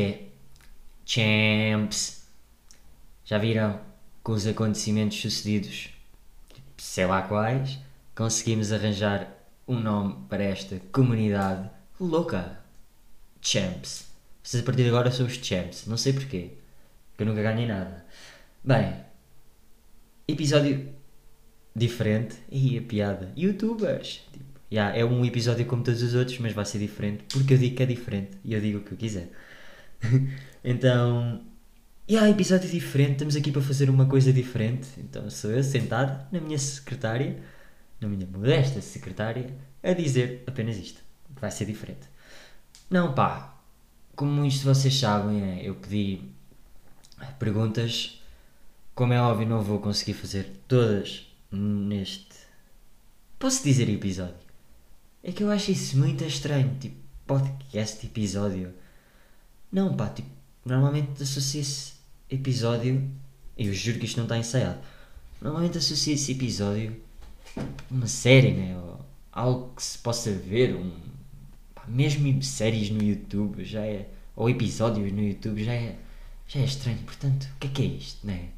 é Champs. Já viram? Com os acontecimentos sucedidos, sei lá quais, conseguimos arranjar um nome para esta comunidade louca. Champs. Vocês a partir de agora são os Champs. Não sei porquê, porque eu nunca ganhei nada. Bem, episódio diferente. E a piada. Youtubers. Tipo, é um episódio como todos os outros, mas vai ser diferente, porque eu digo que é diferente. E eu digo o que eu quiser. Então... E há episódio diferente, estamos aqui para fazer uma coisa diferente. Então sou eu sentado na minha secretária, na minha modesta secretária, a dizer apenas isto, que vai ser diferente. Não pá, como muitos de vocês sabem, eu pedi perguntas. Como é óbvio, não vou conseguir fazer todas neste, posso dizer, episódio. É que eu acho isso muito estranho, tipo, podcast, episódio. Não pá, tipo, normalmente associa-se episódio, e eu juro que isto não está ensaiado, normalmente associa-se episódio uma série, né? Ou algo que se possa ver, mesmo séries no YouTube já é, ou episódios no YouTube já é estranho. Portanto, o que é isto, né?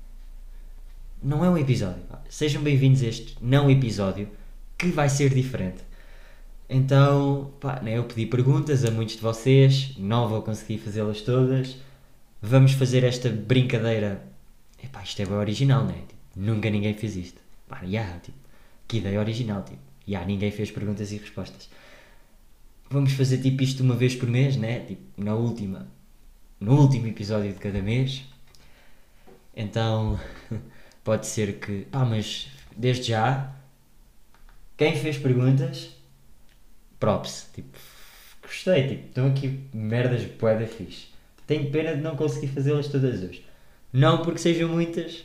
Não é um episódio. Sejam bem-vindos a este não episódio, que vai ser diferente. Então, né? Eu pedi perguntas a muitos de vocês, não vou conseguir fazê-las todas. Vamos fazer esta brincadeira. Epá, isto é bem original, não é? Tipo, nunca ninguém fez isto. Pá, tipo, que ideia original, tipo. Ninguém fez perguntas e respostas. Vamos fazer tipo isto uma vez por mês, né? Tipo, no último episódio de cada mês. Então, pode ser que... Pá, mas desde já, quem fez perguntas, props. Tipo, gostei, tipo, estão aqui merdas bué da fixe. Tenho pena de não conseguir fazê-las todas hoje. Não porque sejam muitas,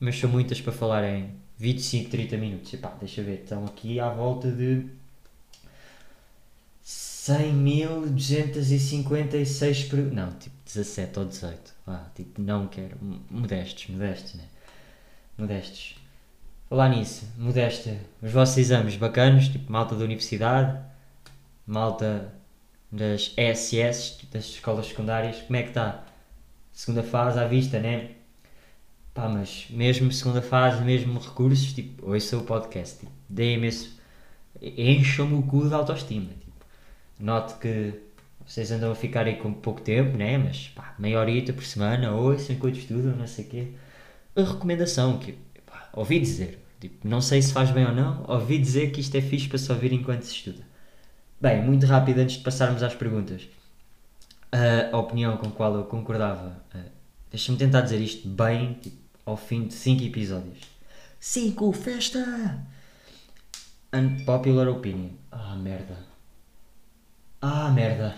mas são muitas para falar em 25, 30 minutos. Epá, deixa ver, estão aqui à volta de 100.256 perguntas. Não, tipo 17 ou 18. Tipo, não quero. Modestos, né? Modestos. Falar nisso, modesta. Os vossos exames bacanos, tipo malta da universidade, malta das ESS, das escolas secundárias, como é que está? Segunda fase à vista, né? Pá, mas mesmo segunda fase, mesmo recursos, tipo, ouçam o podcast, tipo, deem-me esse, encham-me o cu de autoestima, tipo, noto que vocês andam a ficar aí com pouco tempo, né? Mas pá, meia horita por semana, ouçam enquanto estudam, não sei o quê. A recomendação que, pá, ouvi dizer, tipo, não sei se faz bem ou não, ouvi dizer que isto é fixe para só ouvir enquanto se estuda. Bem, muito rápido antes de passarmos às perguntas. A opinião com a qual eu concordava. Deixa-me tentar dizer isto bem, tipo, ao fim de 5 episódios. 5, festa! Unpopular opinion. Ah, merda.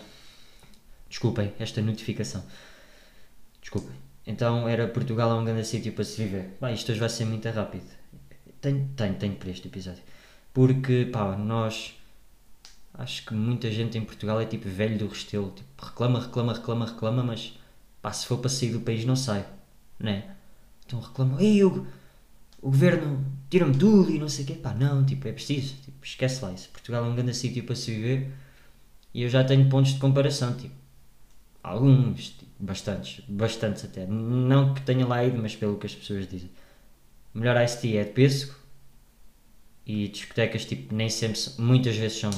Desculpem, esta notificação. Desculpem. Então era Portugal é um grande sítio para se viver. Bem, isto hoje vai ser muito rápido. Tenho para este episódio. Porque, pá, nós... Acho que muita gente em Portugal é tipo velho do Restelo, tipo, reclama, mas pá, se for para sair do país não sai, né? Então reclamam, ei, o governo tira-me tudo e não sei o quê, pá, não, tipo, é preciso, tipo, esquece lá isso, Portugal é um grande sítio para se viver. E eu já tenho pontos de comparação, tipo, alguns, tipo, bastantes até, não que tenha lá ido, mas pelo que as pessoas dizem. O melhor ICT é de Pêssego e discotecas, tipo, nem sempre, muitas vezes são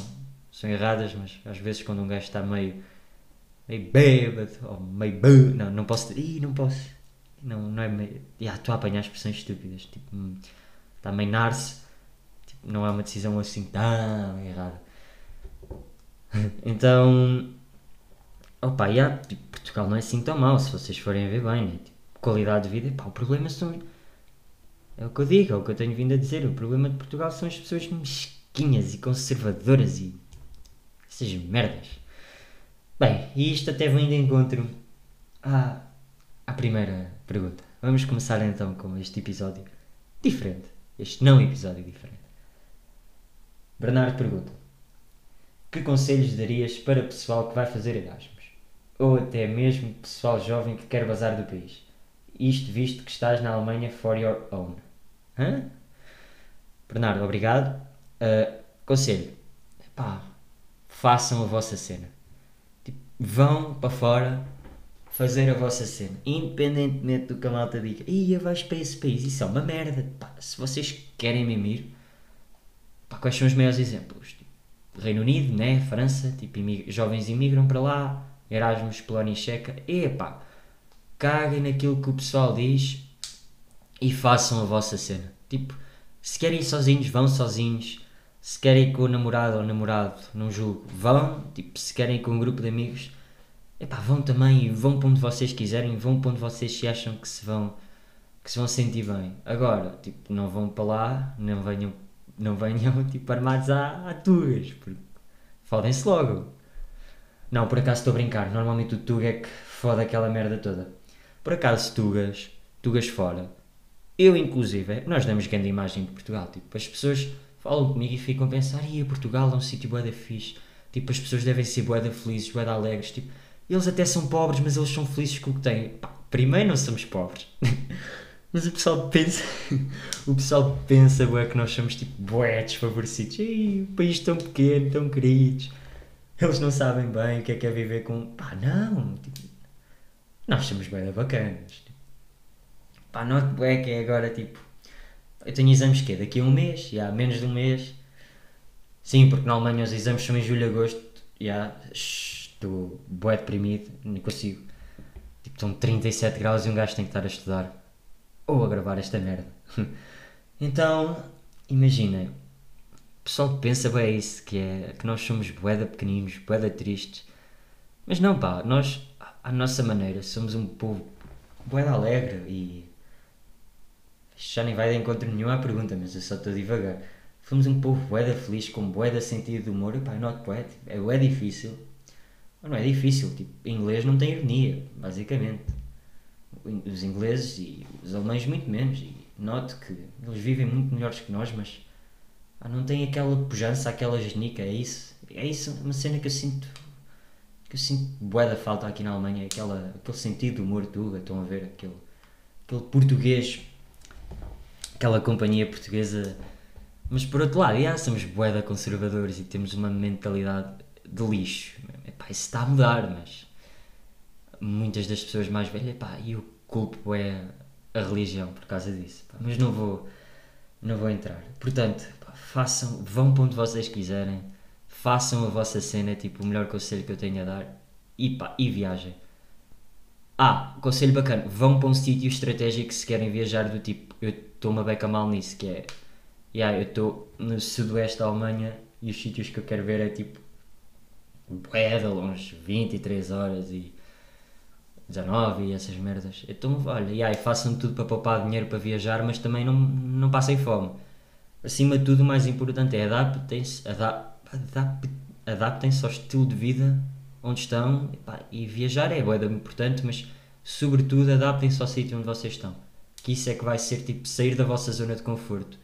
erradas, mas às vezes quando um gajo está meio bêbado, ou meio não é meio, estou a apanhar expressões estúpidas, tipo, está meio narce, tipo, não é uma decisão assim tão errada. Então, opa, tipo, Portugal não é assim tão mau, se vocês forem a ver bem, né? Tipo, qualidade de vida, pá, o problema é o que eu digo, é o que eu tenho vindo a dizer, o problema de Portugal são as pessoas mesquinhas e conservadoras e essas merdas. Bem, e isto até vem de encontro à primeira pergunta. Vamos começar então com este episódio diferente. Este não episódio diferente. Bernardo pergunta: que conselhos darias para pessoal que vai fazer Erasmus? Ou até mesmo pessoal jovem que quer bazar do país? Isto visto que estás na Alemanha for your own. Hã? Bernardo, obrigado. Conselho. Façam a vossa cena. Tipo, vão para fora, fazer a vossa cena, independentemente do que a malta diga. Ia, vais para esse país, isso é uma merda. Pá, se vocês querem mesmo ir, pá, quais são os maiores exemplos? Tipo, Reino Unido, né? França, tipo, jovens imigram para lá, Erasmus, Polónia e Checa. E pá, caguem naquilo que o pessoal diz e façam a vossa cena. Tipo, se querem ir sozinhos, vão sozinhos. Se querem ir com o namorado ou namorado, não julgo, vão. Tipo, se querem ir com um grupo de amigos, epá, vão também, e vão para onde vocês quiserem, vão para onde vocês se acham que se vão sentir bem. Agora, tipo, não vão para lá, não venham tipo, armados a tugas, porque fodem-se logo. Não, por acaso estou a brincar, normalmente o tuga é que fode aquela merda toda. Por acaso tugas fora, eu inclusive, nós damos grande imagem de Portugal, tipo, as pessoas falam comigo e ficam a pensar, ia, Portugal é um sítio bué da fixe, tipo, as pessoas devem ser bué da felizes, bué da alegres, tipo, eles até são pobres, mas eles são felizes com o que têm. Pá, primeiro, não somos pobres. Mas o pessoal pensa bué, que nós somos tipo bué desfavorecidos. Ei, um país tão pequeno, tão queridos. Eles não sabem bem o que é viver com... Pá, não. Tipo, nós somos bué da bacanas. Tipo, pá, não é que bué que é agora, tipo... Eu tenho exames que é daqui a um mês, já, menos de um mês. Sim, porque na Alemanha os exames são em julho, agosto, já... Estou bué deprimido, não consigo. Tipo, estão 37 graus e um gajo tem que estar a estudar. Ou a gravar esta merda. Então, imaginem. O pessoal pensa bem isso, que nós somos bué da pequeninos, bué da tristes. Mas não, pá, nós, à nossa maneira, somos um povo bué da alegre e... Isto já nem vai de encontro nenhum à pergunta, mas eu só estou devagar. Somos um povo bué da feliz, com bué da sentido de humor. E pá, não é bué difícil. Não é difícil, tipo, inglês não tem ironia, basicamente. Os ingleses e os alemães muito menos, e noto que eles vivem muito melhores que nós, mas não tem aquela pujança, aquela genica, é isso, uma cena que eu sinto bué da falta aqui na Alemanha, aquele sentido do humor tuga, estão a ver, aquele português, aquela companhia portuguesa. Mas por outro lado, somos bué da conservadores e temos uma mentalidade de lixo. Epá, isso está a mudar, mas muitas das pessoas mais velhas, epá, eu culpo é a religião por causa disso, epá, mas não vou entrar. Portanto, epá, vão para onde vocês quiserem, façam a vossa cena, tipo, o melhor conselho que eu tenho a dar, e pá, e viajem. Conselho bacana, vão para um sítio estratégico se querem viajar, do tipo, eu estou uma beca mal nisso, que é, eu estou no sudoeste da Alemanha e os sítios que eu quero ver é tipo, bué de longe, 23 horas e 19 e essas merdas. Então, olha, façam tudo para poupar dinheiro para viajar, mas também não passem fome. Acima de tudo, o mais importante é adaptem-se ao estilo de vida onde estão. E viajar é bué de importante, mas sobretudo adaptem-se ao sítio onde vocês estão, que isso é que vai ser, tipo, sair da vossa zona de conforto.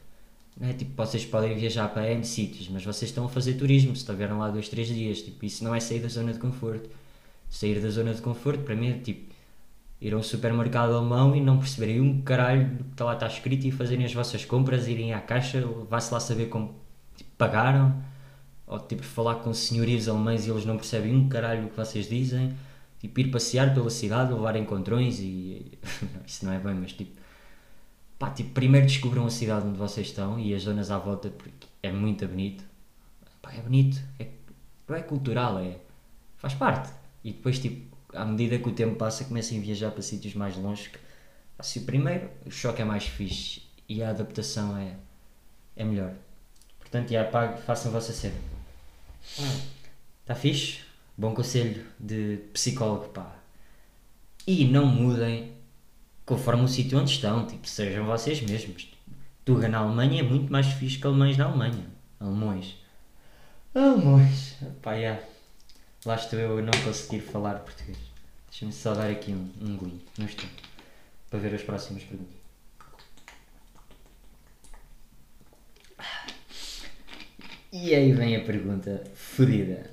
Não é tipo, vocês podem viajar para N sítios, mas vocês estão a fazer turismo, se estiveram lá 2-3 dias, tipo, isso não é sair da zona de conforto. Sair da zona de conforto, para mim, é tipo, ir a um supermercado alemão e não perceberem um caralho do que lá está escrito e fazerem as vossas compras, irem à caixa, vai-se lá saber como, tipo, pagaram, ou tipo, falar com senhorios alemães e eles não percebem um caralho do que vocês dizem, tipo, ir passear pela cidade, levar encontrões e... isso não é bem, mas tipo... Pá, tipo, primeiro descubram a cidade onde vocês estão e as zonas à volta, porque é muito bonito. Pá, é bonito, é cultural, faz parte. E depois, tipo, à medida que o tempo passa, comecem a viajar para sítios mais longe. Assim, primeiro, o choque é mais fixe e a adaptação é melhor. Portanto, façam a vossa cena. Está fixe? Bom conselho de psicólogo, pá. E não mudem conforme o sítio onde estão, tipo, sejam vocês mesmos. Tuga na Alemanha é muito mais fixe que alemães na Alemanha. Alemões. Pá, lá estou eu a não conseguir falar português. Deixa-me só dar aqui um golinho, não estou, para ver as próximas perguntas. E aí vem a pergunta fodida.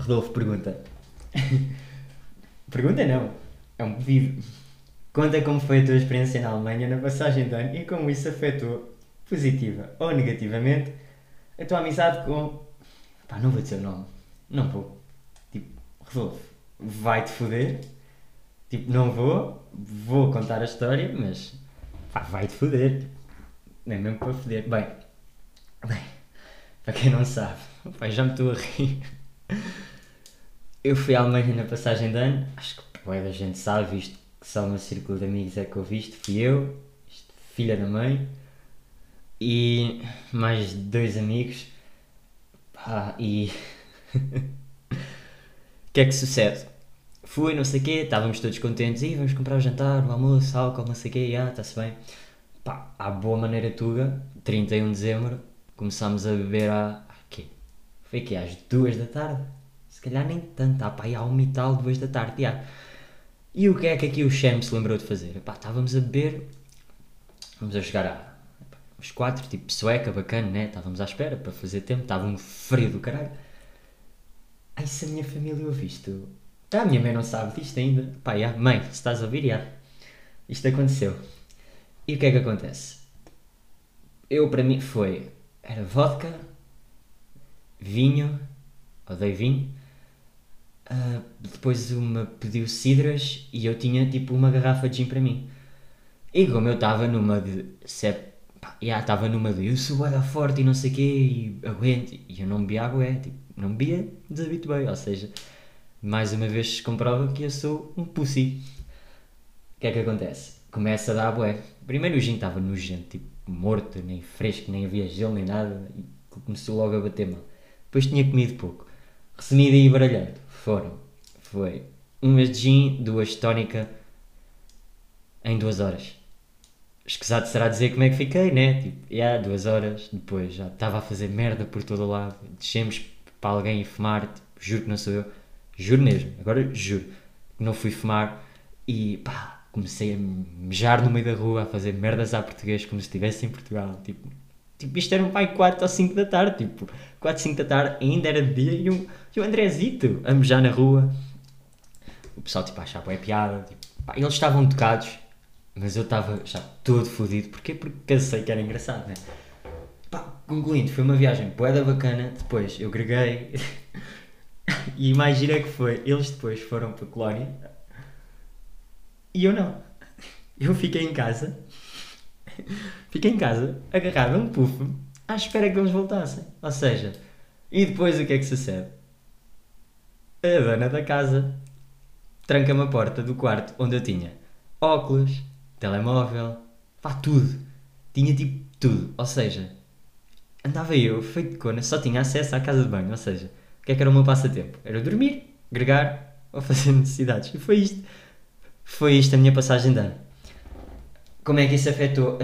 Rodolfo pergunta. Pergunta não. É um pedido. Conta como foi a tua experiência na Alemanha na passagem de ano e como isso afetou, positiva ou negativamente, a tua amizade com... Pá, não vou dizer o nome. Não vou. Tipo, Rodolfo, vai-te foder, tipo, não vou contar a história, mas pá, vai-te foder, nem mesmo para foder. Bem, para quem não sabe, pá, já me estou a rir, eu fui à Alemanha na passagem de ano, acho que pá, a gente sabe, isto que só o meu círculo de amigos é que eu vi, isto fui eu, isto, filha da mãe, e mais dois amigos, pá, e... O que é que sucede? Fui, não sei o quê, estávamos todos contentes, e vamos comprar o jantar, o almoço, álcool, não sei o quê, já, está-se bem. Pá, à boa maneira tuga, 31 de dezembro, começámos a beber quê? Foi que às 2 da tarde? Se calhar nem tanto, pá, aí à 1 e tal, 2 da tarde, já. E o que é que aqui o Shem se lembrou de fazer? Pá, estávamos a beber, vamos a jogar uns 4, tipo sueca, bacana, né? Estávamos à espera para fazer tempo, estava um frio do caralho. Ai, se a minha família ouve isto... Ah, a minha mãe não sabe disto ainda. Pá, já. Mãe, se estás a ouvir, já. Isto aconteceu. E o que é que acontece? Eu, para mim, foi... Era vodka, vinho, odeio vinho, depois uma pediu cidras e eu tinha, tipo, uma garrafa de gin para mim. E como eu estava numa de... Pá, já, estava numa de... Eu sou bué forte e não sei o quê, e aguento. E eu não bebi água, não bebia, desabituei, ou seja, mais uma vez comprova que eu sou um pussy. O que é que acontece? Começa a dar bué. Primeiro o gin estava nojento, tipo morto, nem fresco, nem havia gelo, nem nada, e começou logo a bater mal. Depois tinha comido pouco. Resumida e baralhando, foi umas de gin, duas de tónica, em 2 horas. Esquisado será dizer como é que fiquei, né? Tipo, 2 horas, depois já estava a fazer merda por todo o lado, descemos para alguém ir fumar, tipo, juro que não sou eu, juro mesmo, agora juro que não fui fumar e pá, comecei a mejar no meio da rua, a fazer merdas à português como se estivesse em Portugal, tipo isto era um pai 4 ou 5 da tarde, tipo, 4 ou 5 da tarde ainda era de dia e o Andrezito a mejar na rua, o pessoal tipo achava é piada, tipo, pá, eles estavam tocados, mas eu estava já todo fodido, porquê? Porque pensei que era engraçado, né? Pá, concluindo, foi uma viagem poeda bacana, depois eu greguei e imagina que foi, eles depois foram para a colónia e eu não, eu fiquei em casa, agarrado a um puff, à espera que eles voltassem, ou seja, e depois o que é que sucede? A dona da casa tranca-me a porta do quarto onde eu tinha óculos, telemóvel, pá, tudo, tinha tipo tudo, ou seja... Andava eu, feito de cona, só tinha acesso à casa de banho, ou seja, o que é que era o meu passatempo? Era dormir, gregar ou fazer necessidades. E foi isto a minha passagem de ano. Como é que isso afetou,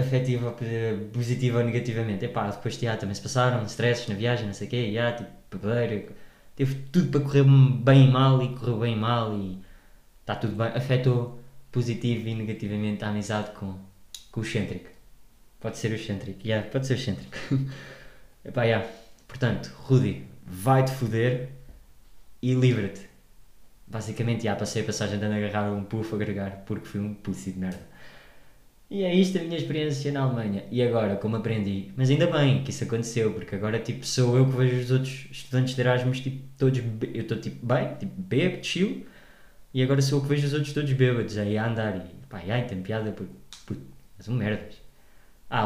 positiva ou negativamente? Epá, depois também se passaram, stresses na viagem, não sei o quê, tipo, bebedeira, teve tudo para correr bem e mal, e correu bem e mal, e está tudo bem. Afetou positivo e negativamente a amizade com o excêntrico. Pode ser o excêntrico. Epá, yeah. Portanto, Rudy, vai-te foder e livra-te. Basicamente, passei a passagem de agarrar um puff a agregar, porque fui um pussy de merda. E é isto a minha experiência na Alemanha. E agora, como aprendi, mas ainda bem que isso aconteceu, porque agora, tipo, sou eu que vejo os outros estudantes de Erasmus, tipo, todos, eu estou, tipo, bem, tipo, bebo, chill, e agora sou eu que vejo os outros todos bêbados, aí a andar, e pá, ai, tem piada, puto, mas um merdas.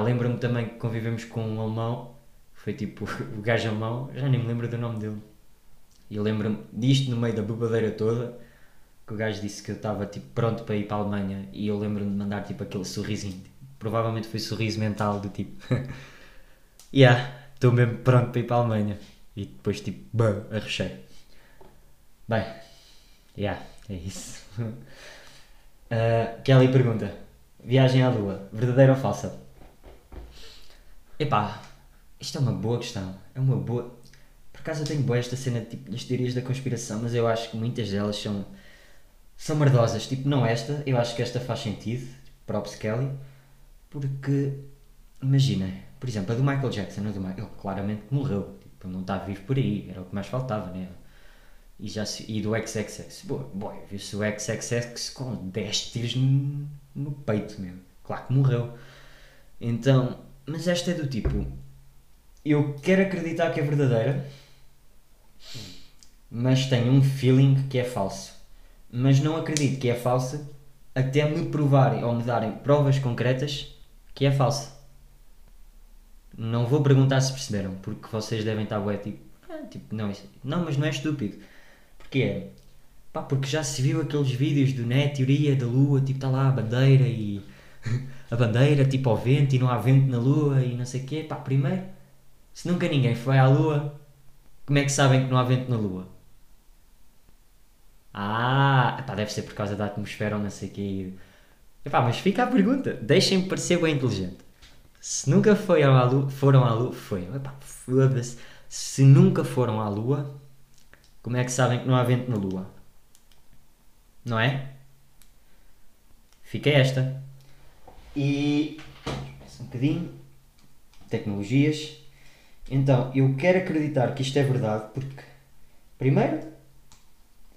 Lembro-me também que convivemos com um alemão, foi tipo o gajo alemão, já nem me lembro do nome dele. E eu lembro-me disto no meio da bobadeira toda, que o gajo disse que eu estava tipo pronto para ir para a Alemanha, e eu lembro-me de mandar tipo aquele sorrisinho, tipo, provavelmente foi sorriso mental do tipo, estou mesmo pronto para ir para a Alemanha, e depois tipo, arrochei. Bem, é isso. Kelly pergunta, viagem à Lua, verdadeira ou falsa? Epá, isto é uma boa questão, por acaso eu tenho boa esta cena tipo, das teorias da conspiração, mas eu acho que muitas delas são merdosas, tipo não esta, eu acho que esta faz sentido, props Kelly, porque, imagina, por exemplo, a do Michael Jackson, ele claramente morreu, tipo, não está vivo por aí, era o que mais faltava, né? E do XXX, boy, viu-se o XXX com 10 tiros no peito mesmo, claro que morreu, então... Mas esta é do tipo, eu quero acreditar que é verdadeira, mas tenho um feeling que é falso. mas não acredito que é falsa até me provarem ou me darem provas concretas que é falsa. Não vou perguntar se perceberam, porque vocês devem estar bué tipo, não, isso, não, mas não é estúpido. Porque é, pá, porque já se viu aqueles vídeos do, né, teoria da lua, tipo, está lá a bandeira e a bandeira tipo ao vento e não há vento na lua e não sei o quê. Pá, primeiro, se nunca ninguém foi à lua, como é que sabem que não há vento na lua? Ah, pá, deve ser por causa da atmosfera ou não sei o quê. Epá, mas fica a pergunta, deixem-me parecer bem inteligente. Se nunca foram à lua, epá, foda-se. Se nunca foram à lua, como é que sabem que não há vento na lua? Não é? Fica esta. E um bocadinho tecnologias. Então, eu quero acreditar que isto é verdade porque, primeiro,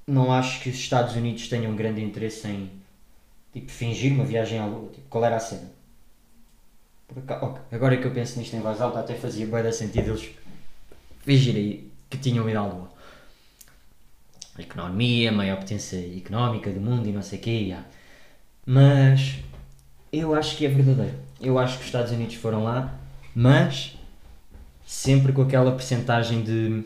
não acho que os Estados Unidos tenham um grande interesse em, tipo, fingir uma viagem à lua. Tipo, qual era a cena? Por acaso, okay, agora que eu penso nisto em voz alta, até fazia bem sentido eles fingirem que tinham ido à lua. A economia, a maior potência económica do mundo e não sei o quê. Já. Mas eu acho que é verdadeiro. Eu acho que os Estados Unidos foram lá, mas sempre com aquela percentagem de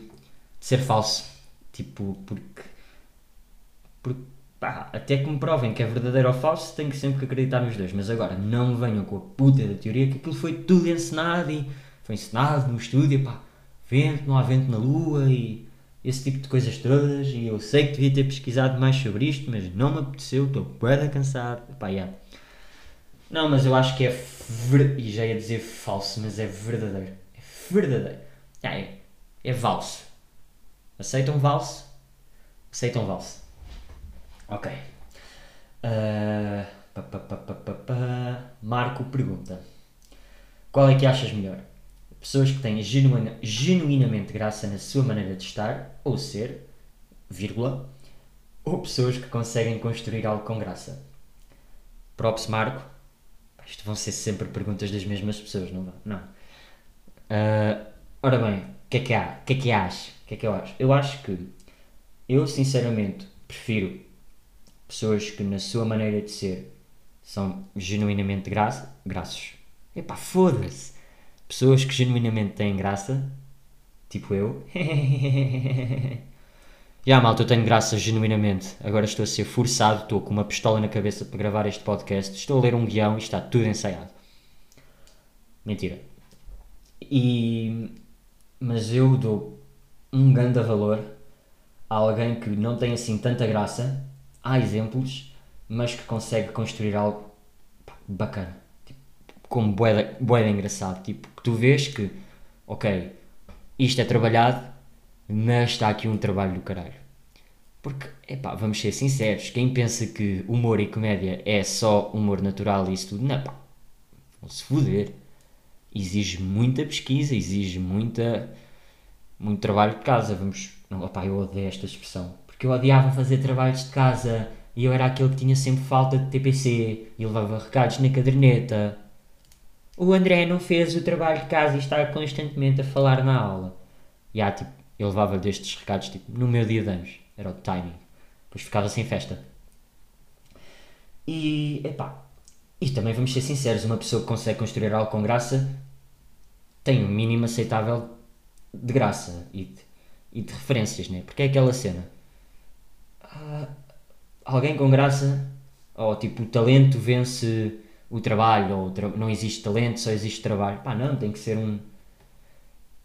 ser falso. Tipo, porque pá, até que me provem que é verdadeiro ou falso, tenho sempre que acreditar nos dois. Mas agora, não venham com a puta da teoria que aquilo foi tudo encenado e foi encenado no estúdio, pá, vento, não há vento na lua e esse tipo de coisas todas. E eu sei que devia ter pesquisado mais sobre isto, mas não me apeteceu, estou bué cansado. Pá, yeah. Não, mas eu acho que é e já ia dizer falso, mas é verdadeiro. É verdadeiro. Ah, é valso. Aceitam valso? Aceitam valso. Ok. Marco pergunta: qual é que achas melhor? Pessoas que têm genuinamente graça na sua maneira de estar ou ser, vírgula, ou pessoas que conseguem construir algo com graça? Props, Marco. Isto vão ser sempre perguntas das mesmas pessoas, não vão? Não. Ora bem, o que é que há? O que é que acho? O que é que eu acho? Eu acho que eu, sinceramente, prefiro pessoas que na sua maneira de ser são genuinamente graças. Epá, foda-se! Pessoas que genuinamente têm graça, tipo eu. Já, malta, eu tenho graça genuinamente. Agora estou a ser forçado, estou com uma pistola na cabeça para gravar este podcast. Estou a ler um guião e está tudo ensaiado. Mentira. Mas eu dou um grande valor a alguém que não tem assim tanta graça. Há exemplos, mas que consegue construir algo, pá, bacana. Como bué de engraçado, tipo, que tu vês que, ok, isto é trabalhado, mas está aqui um trabalho do caralho. Porque, epá, vamos ser sinceros, quem pensa que humor e comédia é só humor natural e isso tudo, não, pá, vão-se foder. Exige muita pesquisa, exige muito trabalho de casa, vamos, não, opá, eu odeio esta expressão, porque eu odiava fazer trabalhos de casa e eu era aquele que tinha sempre falta de TPC e levava recados na caderneta. O André não fez o trabalho de casa e está constantemente a falar na aula. E há, tipo, eu levava destes recados, tipo, no meu dia de anos. Era o timing. Depois ficava sem festa. E, epá, e também vamos ser sinceros, uma pessoa que consegue construir algo com graça tem um mínimo aceitável de graça e de referências, né? Porque é aquela cena. Alguém com graça, ou tipo, o talento vence o trabalho, ou não existe talento, só existe trabalho. Pá, não, tem que ser um...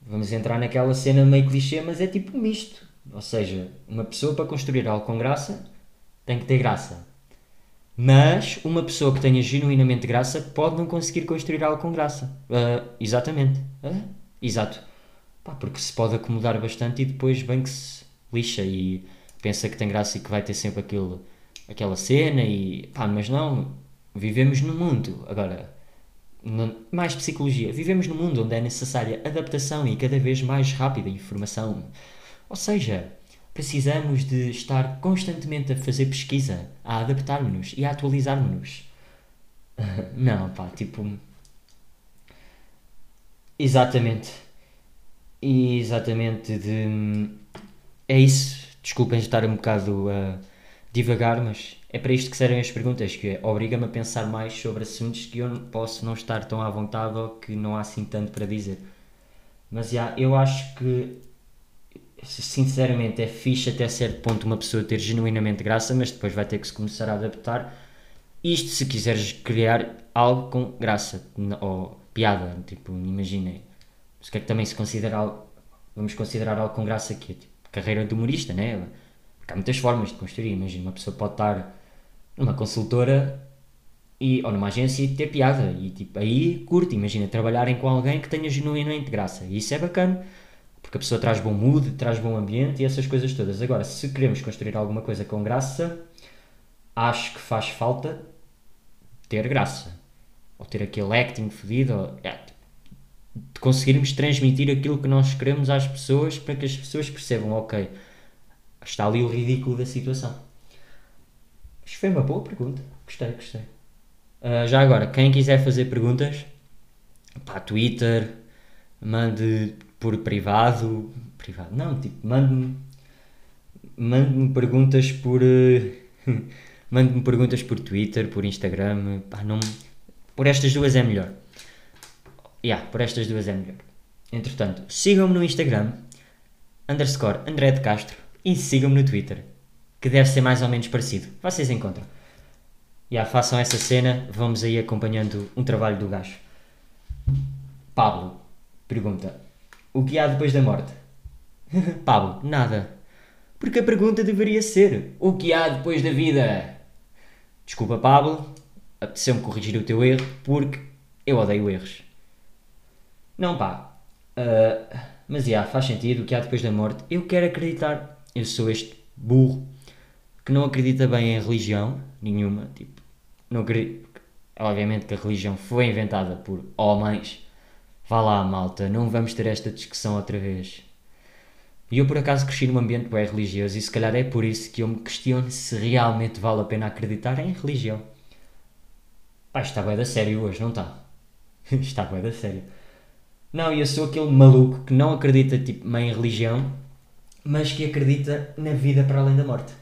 Vamos entrar naquela cena meio clichê, mas é tipo misto. Ou seja, uma pessoa para construir algo com graça, tem que ter graça. Mas uma pessoa que tenha genuinamente graça pode não conseguir construir algo com graça. Exatamente. Exato. Pá, porque se pode acomodar bastante e depois bem que se lixa e pensa que tem graça e que vai ter sempre aquela cena e... Pá, mas não... Vivemos num mundo, agora, mais psicologia, vivemos num mundo onde é necessária adaptação e cada vez mais rápida informação. Ou seja, precisamos de estar constantemente a fazer pesquisa, a adaptar-nos e a atualizar-nos. Não, pá, tipo... Exatamente. Exatamente de... É isso. Desculpem estar um bocado divagar, mas é para isto que servem as perguntas, que é, obriga-me a pensar mais sobre assuntos que eu posso não estar tão à vontade ou que não há assim tanto para dizer. Mas já, eu acho que, sinceramente, é fixe até certo ponto uma pessoa ter genuinamente graça, mas depois vai ter que se começar a adaptar. Isto se quiseres criar algo com graça, ou piada, tipo, imaginem. O que é que também se considera algo, vamos considerar algo com graça aqui, tipo, carreira de humorista, né? Porque há muitas formas de construir, imagina, uma pessoa pode estar numa consultora e, ou numa agência e ter piada, e tipo, aí curte, imagina, trabalharem com alguém que tenha genuinamente graça, e isso é bacana, porque a pessoa traz bom mood, traz bom ambiente e essas coisas todas. Agora, se queremos construir alguma coisa com graça, acho que faz falta ter graça, ou ter aquele acting fodido, ou... de conseguirmos transmitir aquilo que nós queremos às pessoas, para que as pessoas percebam, ok, está ali o ridículo da situação. Isto foi uma boa pergunta, gostei. Já agora, quem quiser fazer perguntas, pá, Twitter, mande por privado não, tipo, mande-me perguntas por, mande-me perguntas por Twitter, por Instagram, pá, não, por estas duas é melhor. Por estas duas é melhor. Entretanto, sigam-me no Instagram _André de Castro e sigam-me no Twitter, que deve ser mais ou menos parecido. Vocês encontram. Façam essa cena, vamos aí acompanhando um trabalho do gajo. Pablo pergunta: o que há depois da morte? Pablo, nada. Porque a pergunta deveria ser: o que há depois da vida? Desculpa, Pablo, apeteceu-me corrigir o teu erro, porque eu odeio erros. Não, pá, mas faz sentido, o que há depois da morte. Eu quero acreditar, eu sou este burro que não acredita bem em religião nenhuma, tipo, não acredito. Obviamente que a religião foi inventada por homens. Vá lá, malta, não vamos ter esta discussão outra vez. E eu por acaso cresci num ambiente bem religioso e se calhar é por isso que eu me questiono se realmente vale a pena acreditar em religião. Pá, isto está bué da sério hoje, não está? Está bué da sério. Não, eu sou aquele maluco que não acredita tipo, em religião, mas que acredita na vida para além da morte.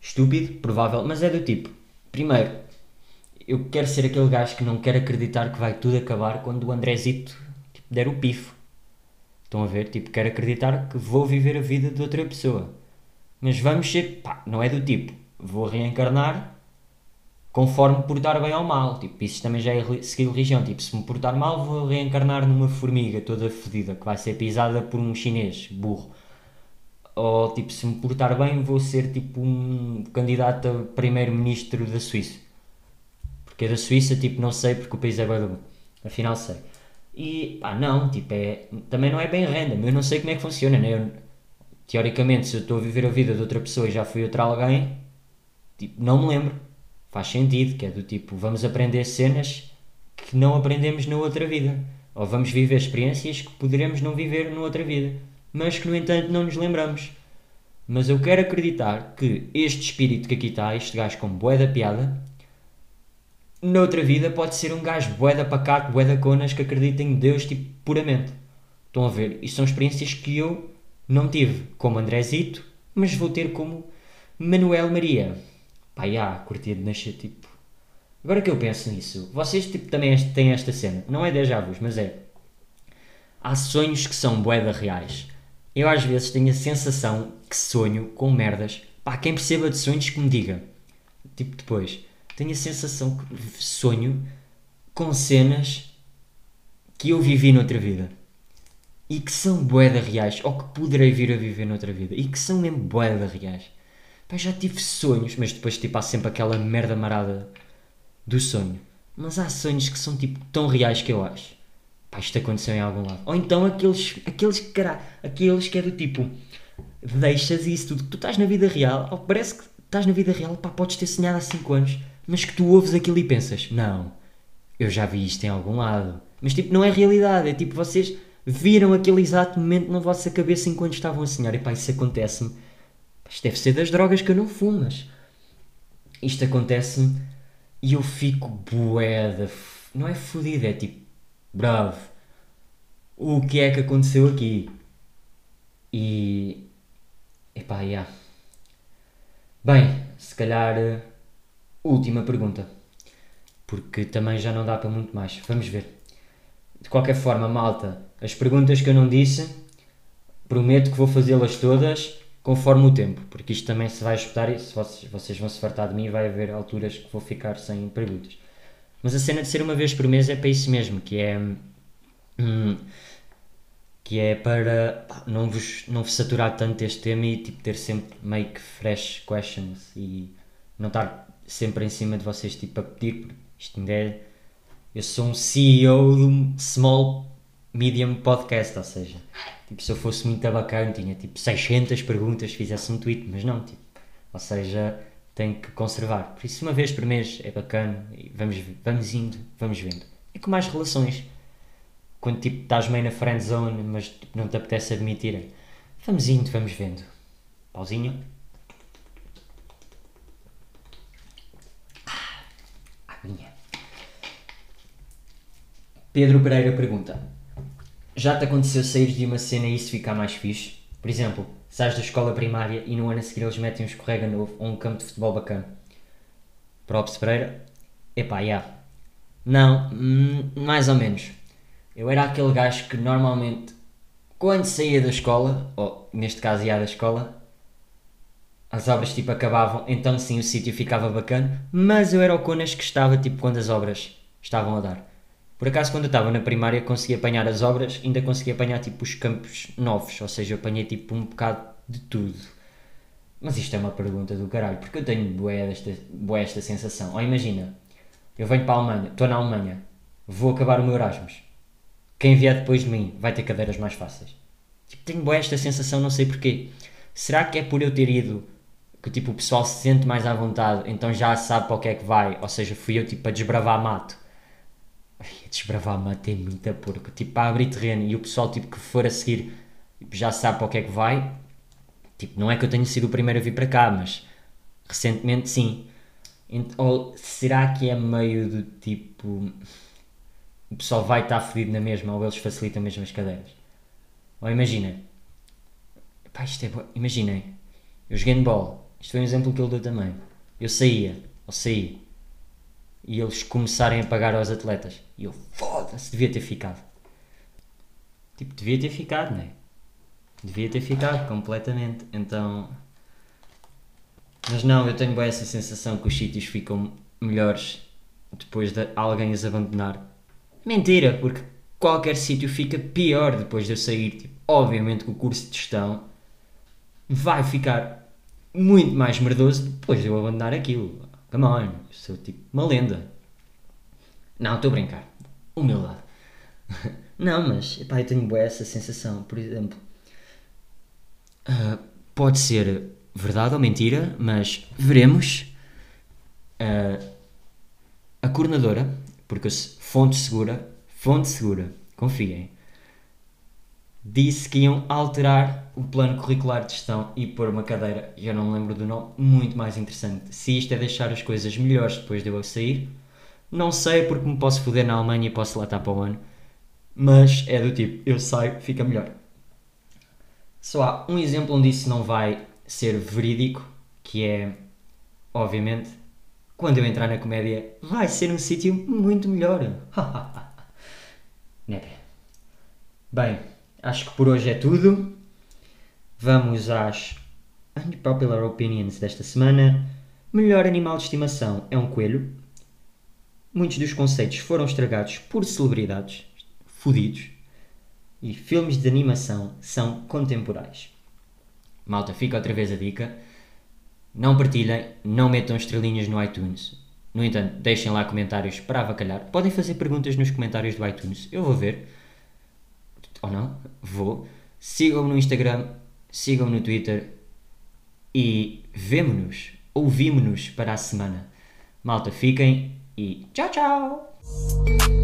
Estúpido, provável, mas é do tipo. Primeiro, eu quero ser aquele gajo que não quer acreditar que vai tudo acabar quando o Andrezito tipo, der o pifo. Estão a ver? Tipo, quero acreditar que vou viver a vida de outra pessoa. Mas vamos ser... pá, não é do tipo. Vou reencarnar... conforme portar bem ou mal, tipo, isso também já é seguir religião, tipo, se me portar mal vou reencarnar numa formiga toda fodida que vai ser pisada por um chinês burro, ou tipo, se me portar bem vou ser tipo um candidato a primeiro-ministro da Suíça, porque é da Suíça, tipo, não sei porque o país é bem, afinal sei, e pá, não, tipo, é, também não é bem random, eu não sei como é que funciona, né? Eu, teoricamente, se eu estou a viver a vida de outra pessoa e já fui outra alguém, tipo, não me lembro. Faz sentido, que é do tipo, vamos aprender cenas que não aprendemos na outra vida. Ou vamos viver experiências que poderemos não viver na outra vida, mas que, no entanto, não nos lembramos. Mas eu quero acreditar que este espírito que aqui está, este gajo com bué da piada, noutra vida pode ser um gajo bué da pacato, bué da conas, que acredita em Deus, tipo, puramente. Estão a ver? E são experiências que eu não tive como Andrezito, mas vou ter como Manuel Maria. Pá, curtia de nascer, tipo... Agora que eu penso nisso, vocês, tipo, também têm esta cena. Não é déjà vus, mas é... há sonhos que são bué da reais. Eu, às vezes, tenho a sensação que sonho com merdas. Pá, quem perceba de sonhos que me diga. Tipo, depois... tenho a sensação que sonho com cenas que eu vivi noutra vida. E que são bué da reais. Ou que poderei vir a viver noutra vida. E que são mesmo bué da reais. Eu já tive sonhos, mas depois tipo, há sempre aquela merda marada do sonho. Mas há sonhos que são tipo tão reais que eu acho. Pá, isto aconteceu em algum lado. Ou então aqueles que é do tipo, deixas isso tudo, que tu estás na vida real, ou parece que estás na vida real, pá, podes ter sonhado há 5 anos, mas que tu ouves aquilo e pensas, não, eu já vi isto em algum lado. Mas tipo, não é realidade, é tipo, vocês viram aquele exato momento na vossa cabeça enquanto estavam a sonhar. E pá, isso acontece-me. Isto deve ser das drogas que eu não fumo, mas... isto acontece-me e eu fico bué, não é fodido, é tipo... bravo. O que é que aconteceu aqui? E... epá, Bem, se calhar última pergunta, porque também já não dá para muito mais. Vamos ver. De qualquer forma, malta, as perguntas que eu não disse, prometo que vou fazê-las todas conforme o tempo, porque isto também se vai escutar e se vocês vão se fartar de mim, vai haver alturas que vou ficar sem perguntas. Mas a cena de ser uma vez por mês é para isso mesmo, que é para não vos saturar tanto este tema e tipo, ter sempre meio que fresh questions e não estar sempre em cima de vocês tipo, a pedir. Isto ainda é... Eu sou um CEO de um small medium podcast, ou seja, tipo, se eu fosse muito abacano tinha tipo 600 perguntas, fizesse um tweet, mas não, tipo, ou seja, tenho que conservar. Por isso uma vez por mês é bacana e vamos indo, vamos vendo. E com mais relações, quando tipo estás meio na friend zone, mas tipo, não te apetece admitir, vamos indo, vamos vendo. Pausinho. Aguinha. Pedro Pereira pergunta: já te aconteceu sair de uma cena e isso ficar mais fixe? Por exemplo, sais da escola primária e no ano a seguir eles metem um escorrega novo ou um campo de futebol bacana. Props Pereira. Epá, já. Yeah. Não, mais ou menos. Eu era aquele gajo que normalmente, quando saía da escola, ou neste caso ia da escola, as obras tipo acabavam, então sim o sítio ficava bacana, mas eu era o conas que estava tipo quando as obras estavam a dar. Por acaso, quando eu estava na primária, consegui apanhar as obras, ainda consegui apanhar tipo os campos novos, ou seja, eu apanhei tipo um bocado de tudo. Mas isto é uma pergunta do caralho, porque eu tenho bué esta sensação. Ou imagina, eu venho para a Alemanha, estou na Alemanha, vou acabar o meu Erasmus. Quem vier depois de mim vai ter cadeiras mais fáceis. Tipo, tenho bué esta sensação, não sei porquê. Será que é por eu ter ido que tipo, o pessoal se sente mais à vontade, então já sabe para o que é que vai, ou seja, fui eu tipo a desbravar mato. Desbravar-me até muita porca, tipo, para abrir terreno e o pessoal tipo, que for a seguir já sabe para o que é que vai. Tipo, não é que eu tenha sido o primeiro a vir para cá, mas recentemente sim. Ou será que é meio do tipo, o pessoal vai estar fedido na mesma ou eles facilitam mesmo as cadeiras? Ou imagina, pá, isto é bom. Imaginem, eu joguei no bola, isto foi um exemplo que ele deu também. Eu saía e eles começarem a pagar aos atletas. E eu, foda-se, devia ter ficado. Tipo, devia ter ficado, não é? Devia ter ficado, completamente. Então... Mas não, eu tenho bem essa sensação que os sítios ficam melhores depois de alguém os abandonar. Mentira, porque qualquer sítio fica pior depois de eu sair. Tipo, obviamente que o curso de gestão vai ficar muito mais merdoso depois de eu abandonar aquilo. Come on, eu sou tipo uma lenda. Não, estou a brincar. Humildade. Não, mas epá, eu tenho boa essa sensação. Por exemplo, pode ser verdade ou mentira, mas veremos. A coordenadora, porque fonte segura, confiem, disse que iam alterar o plano curricular de gestão e pôr uma cadeira, eu não me lembro do nome, muito mais interessante. Se isto é deixar as coisas melhores depois de eu sair, não sei, porque me posso foder na Alemanha e posso lá estar para o ano, mas é do tipo, eu saio, fica melhor. Só há um exemplo onde isso não vai ser verídico, que é, obviamente, quando eu entrar na comédia, vai ser um sítio muito melhor. Bem, acho que por hoje é tudo. Vamos às Unpopular Opinions desta semana. Melhor animal de estimação é um coelho. Muitos dos conceitos foram estragados por celebridades fodidos. E filmes de animação são contemporâneos. Malta, fica outra vez a dica. Não partilhem, não metam estrelinhas no iTunes. No entanto, deixem lá comentários para avacalhar. Podem fazer perguntas nos comentários do iTunes. Eu vou ver. Ou não? Vou. Sigam-me no Instagram, sigam-me no Twitter e vemo-nos, ouvimo-nos para a semana. Malta, fiquem e tchau, tchau!